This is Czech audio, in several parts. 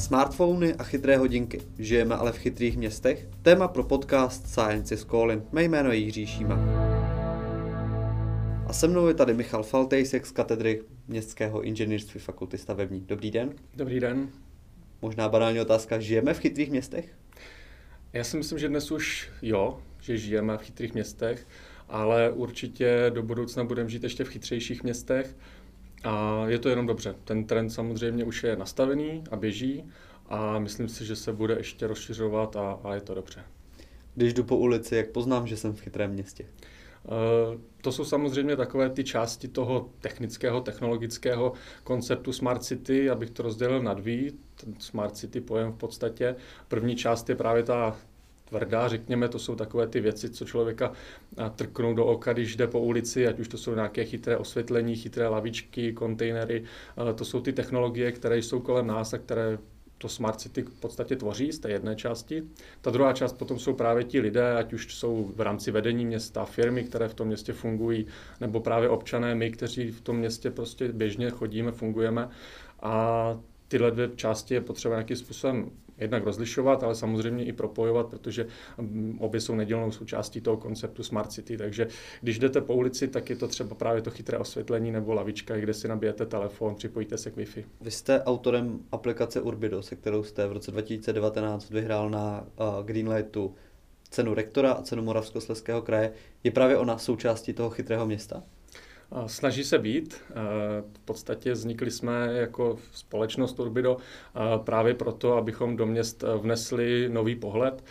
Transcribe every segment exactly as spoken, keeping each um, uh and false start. smartphony a chytré hodinky. Žijeme ale v chytrých městech? Téma pro podcast Science is Calling. Mé jméno je Jiří Šima. A se mnou je tady Michal Faltýsek z katedry městského inženýrství fakulty stavební. Dobrý den. Dobrý den. Možná banální otázka, žijeme v chytrých městech? Já si myslím, že dnes už jo, že žijeme v chytrých městech, ale určitě do budoucna budeme žít ještě v chytřejších městech. A je to jenom dobře. Ten trend samozřejmě už je nastavený a běží a myslím si, že se bude ještě rozšiřovat a, a je to dobře. Když jdu po ulici, jak poznám, že jsem v chytrém městě? Uh, to jsou samozřejmě takové ty části toho technického, technologického konceptu Smart City, abych to rozdělil na dvě. Ten Smart City pojem v podstatě. První část je právě ta tvrdá, řekněme, to jsou takové ty věci, co člověka trknou do oka, když jde po ulici, ať už to jsou nějaké chytré osvětlení, chytré lavičky, kontejnery, to jsou ty technologie, které jsou kolem nás a které to Smart City v podstatě tvoří z té jedné části. Ta druhá část potom jsou právě ti lidé, ať už jsou v rámci vedení města, firmy, které v tom městě fungují, nebo právě občané, my, kteří v tom městě prostě běžně chodíme, fungujeme a tyhle dvě části je potřeba nějakým způsobem jednak rozlišovat, ale samozřejmě i propojovat, protože obě jsou nedílnou součástí toho konceptu Smart City. Takže když jdete po ulici, tak je to třeba právě to chytré osvětlení nebo lavička, kde si nabijete telefon, připojíte se k Wi-Fi. Vy jste autorem aplikace Urbidos, se kterou jste v roce dva tisíce devatenáct vyhrál na Greenlightu cenu rektora a cenu Moravskoslezského kraje. Je právě ona součástí toho chytrého města? Snaží se být. V podstatě vznikli jsme jako společnost Urbido právě proto, abychom do měst vnesli nový pohled.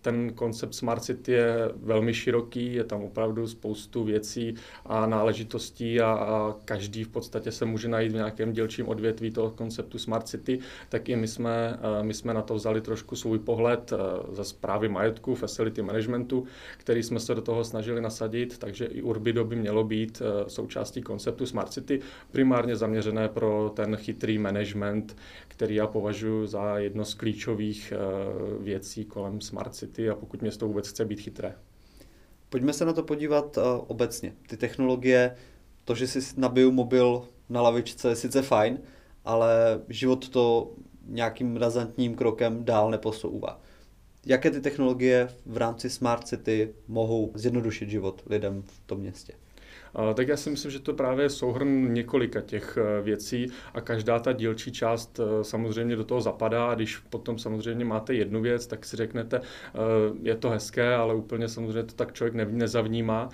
Ten koncept Smart City je velmi široký, je tam opravdu spoustu věcí a náležitostí a, a každý v podstatě se může najít v nějakém dílčím odvětví toho konceptu Smart City. Tak i my jsme, my jsme na to vzali trošku svůj pohled ze správy majetku, facility managementu, který jsme se do toho snažili nasadit, takže i Urbido by mělo být součástí konceptu Smart City, primárně zaměřené pro ten chytrý management, který já považuji za jedno z klíčových věcí kolem Smart City a pokud město vůbec chce být chytré. Pojďme se na to podívat obecně. Ty technologie, to, že si nabiju mobil na lavičce, je sice fajn, ale život to nějakým razantním krokem dál neposouvá. Jaké ty technologie v rámci Smart City mohou zjednodušit život lidem v tom městě? Tak já si myslím, že to právě je souhrn několika těch věcí a každá ta dílčí část samozřejmě do toho zapadá a když potom samozřejmě máte jednu věc, tak si řeknete, je to hezké, ale úplně samozřejmě to tak člověk nezavnímá,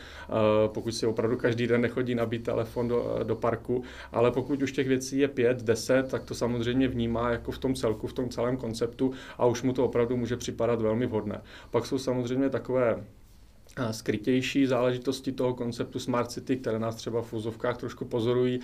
pokud si opravdu každý den nechodí nabít telefon do, do parku, ale pokud už těch věcí je pět, deset, tak to samozřejmě vnímá jako v tom celku, v tom celém konceptu a už mu to opravdu může připadat velmi vhodné. Pak jsou samozřejmě takové skrytější záležitosti toho konceptu Smart City, které nás třeba v uvozovkách trošku pozorují,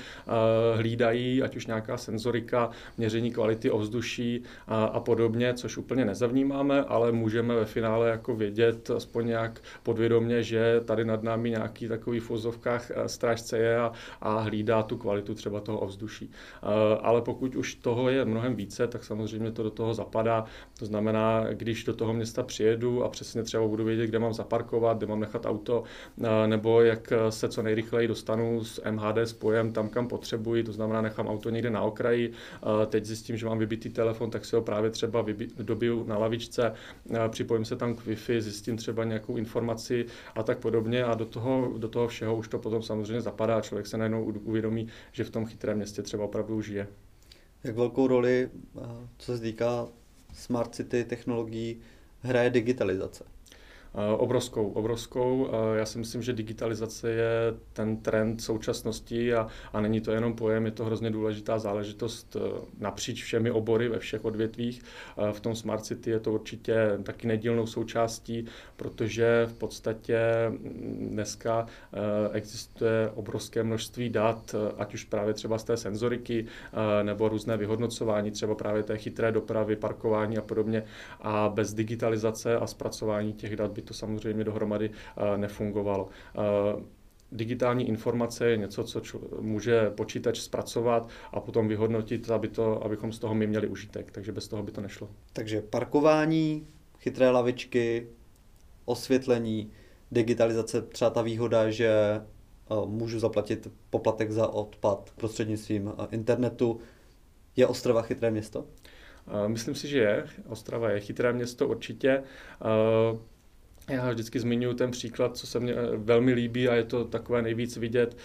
hlídají, ať už nějaká senzorika, měření kvality ovzduší a, a podobně, což úplně nezavnímáme, ale můžeme ve finále jako vědět aspoň nějak podvědomě, že tady nad námi nějaký takový v uvozovkách strážce je a, a hlídá tu kvalitu třeba toho ovzduší. Ale pokud už toho je mnohem více, tak samozřejmě to do toho zapadá. To znamená, když do toho města přijedu a přesně třeba budu vědět, kde mám zaparkovat, kde mám nechat auto, nebo jak se co nejrychleji dostanu s M H D spojem tam, kam potřebuji, to znamená nechám auto někde na okraji, teď zjistím, že mám vybitý telefon, tak si ho právě třeba dobiju na lavičce, připojím se tam k Wi-Fi, zjistím třeba nějakou informaci a tak podobně a do toho, do toho všeho už to potom samozřejmě zapadá, člověk se najednou uvědomí, že v tom chytrém městě třeba opravdu žije. Jak velkou roli, co se týká Smart City technologií, hraje digitalizace? Obrovskou, obrovskou. Já si myslím, že digitalizace je ten trend současnosti a, a není to jenom pojem, je to hrozně důležitá záležitost napříč všemi obory ve všech odvětvích. V tom Smart City je to určitě taky nedílnou součástí, protože v podstatě dneska existuje obrovské množství dat, ať už právě třeba z té senzoriky nebo různé vyhodnocování, třeba právě té chytré dopravy, parkování a podobně. A bez digitalizace a zpracování těch dat by to samozřejmě dohromady uh, nefungovalo. Uh... Digitální informace je něco, co č- může počítač zpracovat a potom vyhodnotit, aby to, abychom z toho my měli užitek, takže bez toho by to nešlo. Takže parkování, chytré lavičky, osvětlení, digitalizace, třeba ta výhoda, že uh, můžu zaplatit poplatek za odpad prostřednictvím uh, internetu. Je Ostrava chytré město? Myslím si, že je. Ostrava je chytré město určitě. Já vždycky zmiňuji ten příklad, co se mně velmi líbí a je to takové nejvíc vidět,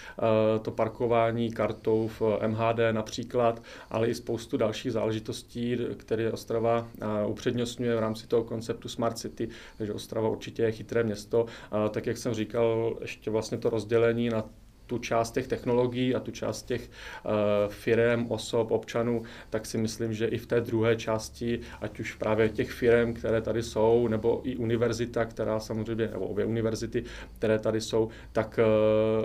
to parkování kartou v M H D například, ale i spoustu dalších záležitostí, které Ostrava upřednostňuje v rámci toho konceptu Smart City, takže Ostrava určitě je chytré město. Tak jak jsem říkal, ještě vlastně to rozdělení na tu část těch technologií a tu část těch uh, firem, osob, občanů, tak si myslím, že i v té druhé části, ať už právě těch firem, které tady jsou, nebo i univerzita, která samozřejmě, nebo obě univerzity, které tady jsou, tak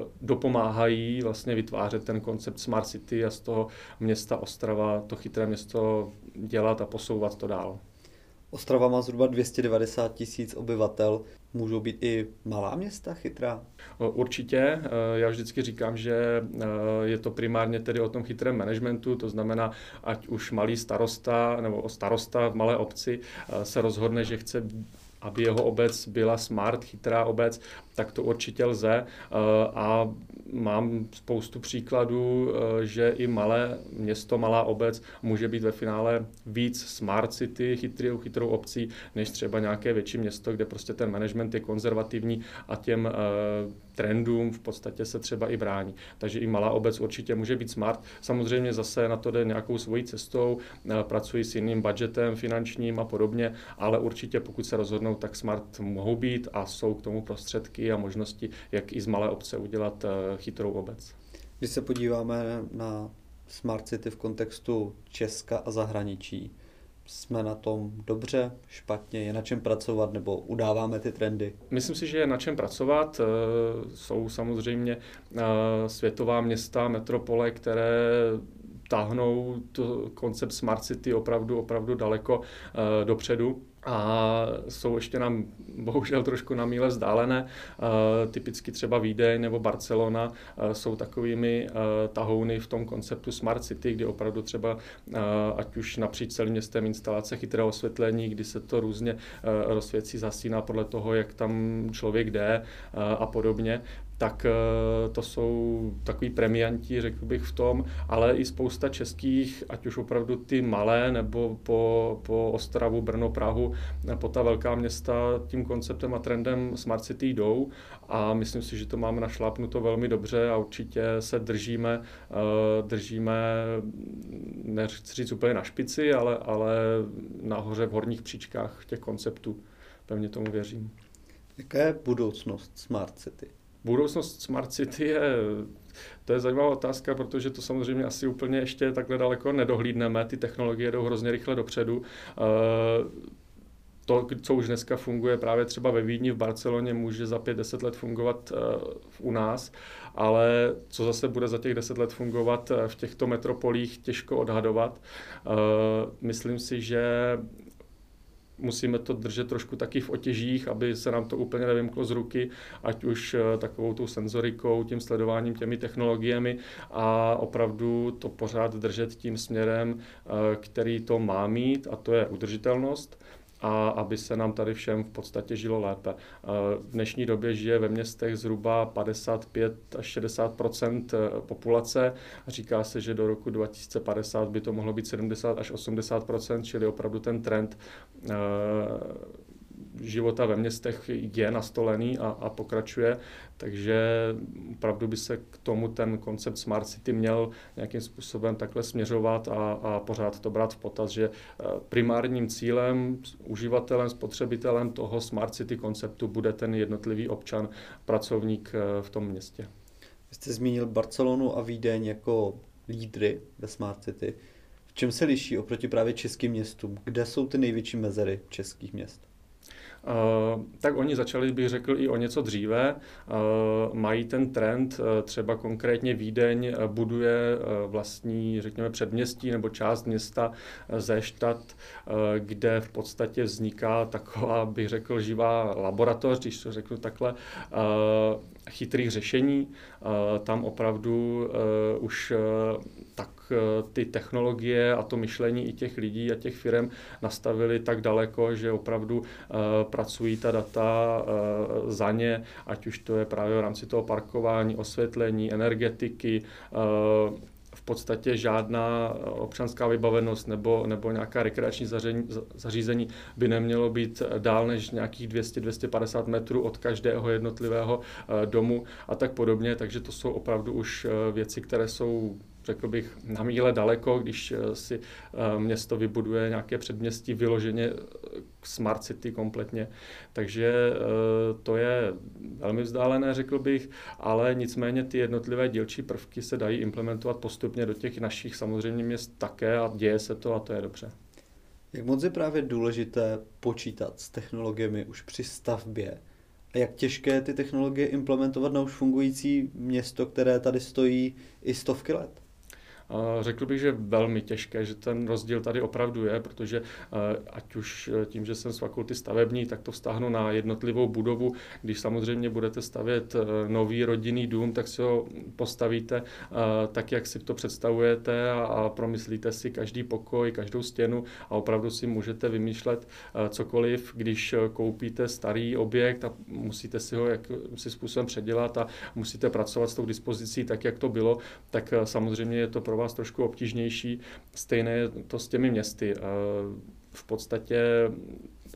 uh, dopomáhají vlastně vytvářet ten koncept Smart City a z toho města Ostrava to chytré město dělat a posouvat to dál. Ostrava má zhruba dvě stě devadesát tisíc obyvatel. Můžou být i malá města chytrá? Určitě. Já vždycky říkám, že je to primárně tedy o tom chytrém managementu, to znamená, ať už malý starosta nebo starosta v malé obci se rozhodne, že chce, aby jeho obec byla smart, chytrá obec, tak to určitě lze a mám spoustu příkladů, že i malé město, malá obec může být ve finále víc smart city, chytrou, chytrou obcí, než třeba nějaké větší město, kde prostě ten management je konzervativní a těm trendům v podstatě se třeba i brání. Takže i malá obec určitě může být smart. Samozřejmě zase na to jde nějakou svojí cestou, pracují s jiným budgetem finančním a podobně, ale určitě pokud se rozhodnou, tak smart mohou být a jsou k tomu prostředky a možnosti, jak i z malé obce udělat chytrou obec. Když se podíváme na Smart City v kontextu Česka a zahraničí, jsme na tom dobře, špatně, je na čem pracovat nebo udáváme ty trendy? Myslím si, že je na čem pracovat. Jsou samozřejmě světová města, metropole, které táhnou to koncept Smart City opravdu, opravdu daleko dopředu. A jsou ještě nám bohužel trošku na míle vzdálené, e, typicky třeba Vídeň nebo Barcelona e, jsou takovými e, tahouny v tom konceptu Smart City, kdy opravdu třeba e, ať už napříč celým městem instalace chytrého osvětlení, kdy se to různě e, rozsvěcí, zasíná podle toho, jak tam člověk jde e, a podobně. Tak to jsou takový premianti, řekl bych v tom, ale i spousta českých, ať už opravdu ty malé, nebo po, po Ostravu, Brno, Prahu, po ta velká města tím konceptem a trendem Smart City jdou a myslím si, že to máme našlápnuto velmi dobře a určitě se držíme, držíme, nechci říct úplně na špici, ale, ale nahoře v horních příčkách těch konceptů, pevně tomu věřím. Jaká je budoucnost Smart City? Budoucnost Smart City je, to je zajímavá otázka, protože to samozřejmě asi úplně ještě takhle daleko nedohlídneme, ty technologie jdou hrozně rychle dopředu. To, co už dneska funguje právě třeba ve Vídni, v Barceloně, může za pět, deset let fungovat u nás, ale co zase bude za těch deset let fungovat v těchto metropolích, těžko odhadovat. Myslím si, že musíme to držet trošku taky v otěžích, aby se nám to úplně nevymklo z ruky, ať už takovou tou senzorikou, tím sledováním, těmi technologiemi a opravdu to pořád držet tím směrem, který to má mít, a to je udržitelnost a aby se nám tady všem v podstatě žilo lépe. V dnešní době žije ve městech zhruba padesát pět až šedesát procent populace. Říká se, že do roku dva tisíce padesát by to mohlo být sedmdesát až osmdesát procent, čili opravdu ten trend života ve městech je nastolený a, a pokračuje, takže opravdu by se k tomu ten koncept Smart City měl nějakým způsobem takhle směřovat a, a pořád to brát v potaz, že primárním cílem, uživatelem, spotřebitelem toho Smart City konceptu bude ten jednotlivý občan, pracovník v tom městě. Vy jste zmínil Barcelonu a Vídeň jako lídry ve Smart City. V čem se liší oproti právě českým městům? Kde jsou ty největší mezery českých měst? Uh, tak oni začali, bych řekl, i o něco dříve. Uh, mají ten trend, uh, třeba konkrétně Vídeň uh, buduje uh, vlastní, řekněme, předměstí nebo část města uh, ze štat, uh, kde v podstatě vzniká taková, bych řekl, živá laboratoř, když to řeknu takhle, uh, chytrých řešení. Uh, tam opravdu uh, už uh, tak ty technologie a to myšlení i těch lidí a těch firem nastavili tak daleko, že opravdu uh, pracují ta data uh, za ně, ať už to je právě v rámci toho parkování, osvětlení, energetiky, uh, v v podstatě žádná občanská vybavenost nebo, nebo nějaká rekreační zařízení, zařízení by nemělo být dál než nějakých dvě stě až dvě stě padesát metrů od každého jednotlivého domu a tak podobně, takže to jsou opravdu už věci, které jsou, řekl bych, na míle daleko, když si město vybuduje nějaké předměstí vyloženě smart city kompletně. Takže to je velmi vzdálené, řekl bych, ale nicméně ty jednotlivé dílčí prvky se dají implementovat postupně do těch našich samozřejmě měst také a děje se to a to je dobře. Jak moc je právě důležité počítat s technologiemi už při stavbě? A jak těžké ty technologie implementovat na už fungující město, které tady stojí i stovky let? Řekl bych, že velmi těžké, že ten rozdíl tady opravdu je, protože ať už tím, že jsem z fakulty stavební, tak to vztáhnu na jednotlivou budovu. Když samozřejmě budete stavět nový rodinný dům, tak si ho postavíte tak, jak si to představujete a promyslíte si každý pokoj, každou stěnu a opravdu si můžete vymýšlet cokoliv, když koupíte starý objekt a musíte si ho jakýmsi způsobem předělat a musíte pracovat s tou dispozicí tak, jak to bylo, tak samozřejmě je to pro vás trošku obtížnější. Stejné je to s těmi městy. V podstatě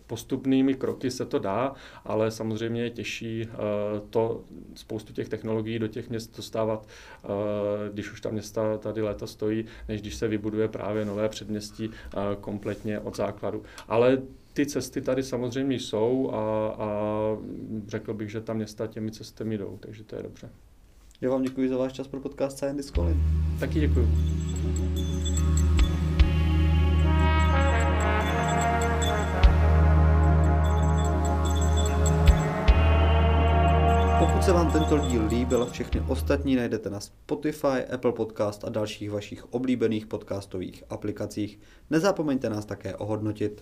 postupnými kroky se to dá, ale samozřejmě je těžší to spoustu těch technologií do těch měst dostávat, když už ta města tady léta stojí, než když se vybuduje právě nové předměstí kompletně od základu. Ale ty cesty tady samozřejmě jsou a, a řekl bych, že ta města těmi cestami jdou, takže to je dobře. Já vám děkuji za váš čas pro podcast Science is Calling. Taky děkuji. Pokud se vám tento díl líbil a všechny ostatní najdete na Spotify, Apple Podcast a dalších vašich oblíbených podcastových aplikacích, nezapomeňte nás také ohodnotit.